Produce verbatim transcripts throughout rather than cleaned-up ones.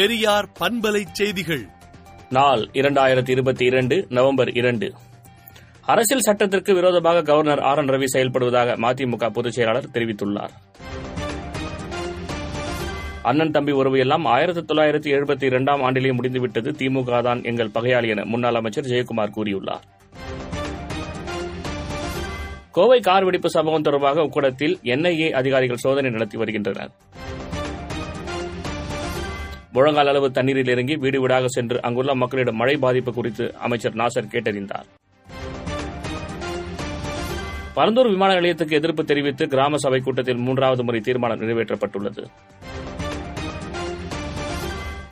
பெரியார் பண்பலை செய்திகள் நாள் இரண்டாயிரத்தி இருபத்தி இரண்டு நவம்பர் இரண்டு. அரசியல் சட்டத்திற்கு விரோதமாக கவர்னர் ஆர் என் ரவி செயல்படுவதாக மதிமுக பொதுச் செயலாளர் தெரிவித்துள்ளார். அண்ணன் தம்பி உறவு எல்லாம் ஆயிரத்தி தொள்ளாயிரத்தி எழுபத்தி இரண்டாம் ஆண்டிலே முடிந்துவிட்டது, திமுக தான் எங்கள் பகையாளி என முன்னாள் அமைச்சர் ஜெயக்குமார் கூறியுள்ளார். கோவை கார் வெடிப்பு சம்பவம் தொடர்பாக உக்கூடத்தில் என் ஐ ஏ அதிகாரிகள் சோதனை நடத்தி வருகின்றனர். முழங்கால் அளவு தண்ணீரில் இறங்கி வீடு வீடாக சென்று அங்குள்ள மக்களிடம் மழை பாதிப்பு குறித்து அமைச்சர் நாசர் கேட்டறிந்தார். பரந்தூர் விமான நிலையத்துக்கு எதிர்ப்பு தெரிவித்து கிராம சபை கூட்டத்தில் மூன்றாவது முறை தீர்மானம் நிறைவேற்றப்பட்டுள்ளது.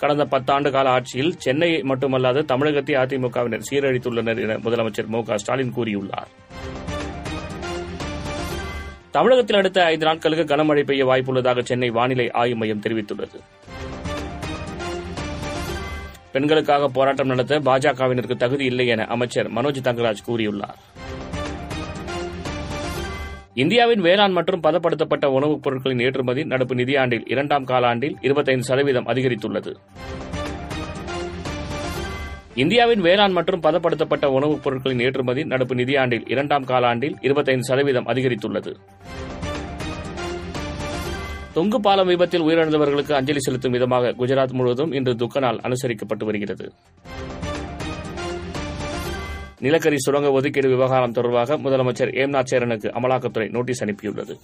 கடந்த பத்தாண்டு கால ஆட்சியில் சென்னையை மட்டுமல்லாது தமிழகத்தை அதிமுகவினர் சீரழித்துள்ளனர் என முதலமைச்சர் மு க ஸ்டாலின் கூறியுள்ளார். தமிழகத்தில் அடுத்த ஐந்து நாட்களுக்கு கனமழை பெய்ய வாய்ப்புள்ளதாக சென்னை வானிலை ஆய்வு மையம் தெரிவித்துள்ளது. பெண்களுக்காக போராட்டம் நடத்த பாஜகவினருக்கு தகுதி இல்லை என அமைச்சர் மனோஜ் தங்கராஜ் கூறியுள்ளார். இந்தியாவின் வேளாண் மற்றும் பதப்படுத்தப்பட்ட உணவுப் பொருட்களின் ஏற்றுமதி நடப்பு நிதியாண்டில் இரண்டாம் காலாண்டில் இருபத்தைந்து சதவீதம் அதிகரித்துள்ளது. இந்தியாவின் வேளாண் மற்றும் பதப்படுத்தப்பட்ட உணவுப் பொருட்களின் ஏற்றுமதி நடப்பு நிதியாண்டில் இரண்டாம் காலாண்டில் இருபத்தைந்து சதவீதம் அதிகரித்துள்ளது. தொங்கு பாலம் விபத்தில் உயிரிழந்தவர்களுக்கு அஞ்சலி செலுத்தும் விதமாக குஜராத் முழுவதும் இன்று துக்க நாள் அனுசரிக்கப்பட்டு வருகிறது. நிலக்கரி சுரங்க ஒதுக்கீடு விவகாரம் தொடர்பாக முதலமைச்சர் ஏம்நாத் சேரனுக்கு அமலாக்கத்துறை நோட்டீஸ் அனுப்பியுள்ளது.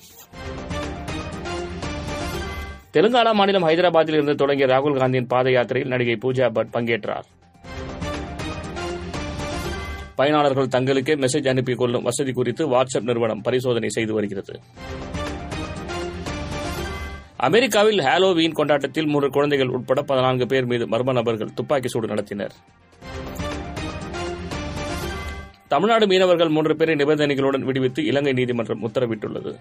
தெலுங்கானா மாநிலம் ஹைதராபாத்தில் இருந்து தொடங்கிய ராகுல்காந்தியின் பாத யாத்திரையில் நடிகை பூஜா பட் பங்கேற்றார். பயனாளர்கள் தங்களுக்கே மெசேஜ் அனுப்பிக் கொள்ளும் வசதி குறித்து வாட்ஸ்அப் நிறுவனம் பரிசோதனை செய்து வருகிறது. அமெரிக்காவில் ஹாலோவீன் கொண்டாட்டத்தில் மூன்று குழந்தைகள் உட்பட பதினான்கு பேர் மீது மர்ம நபர்கள் துப்பாக்கி சூடு நடத்தினர். தமிழ்நாடு மீனவர்கள் மூன்று பேரை நிபந்தனைகளுடன் விடுவித்து இலங்கை நீதிமன்றம் உத்தரவிட்டுள்ளது.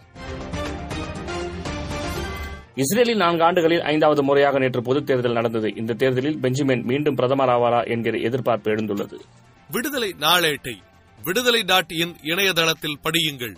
இஸ்ரேலில் நான்கு ஆண்டுகளில் ஐந்தாவது முறையாக நேற்று பொதுத் தேர்தல் நடந்தது. இந்த தேர்தலில் பெஞ்சமின் மீண்டும் பிரதமர் ஆவாரா என்கிற எதிர்பார்ப்பு எழுந்துள்ளது. விடுதலை நாளேட்டை விடுதலை டாட் இன் இணையதளத்தில் படியுங்கள்.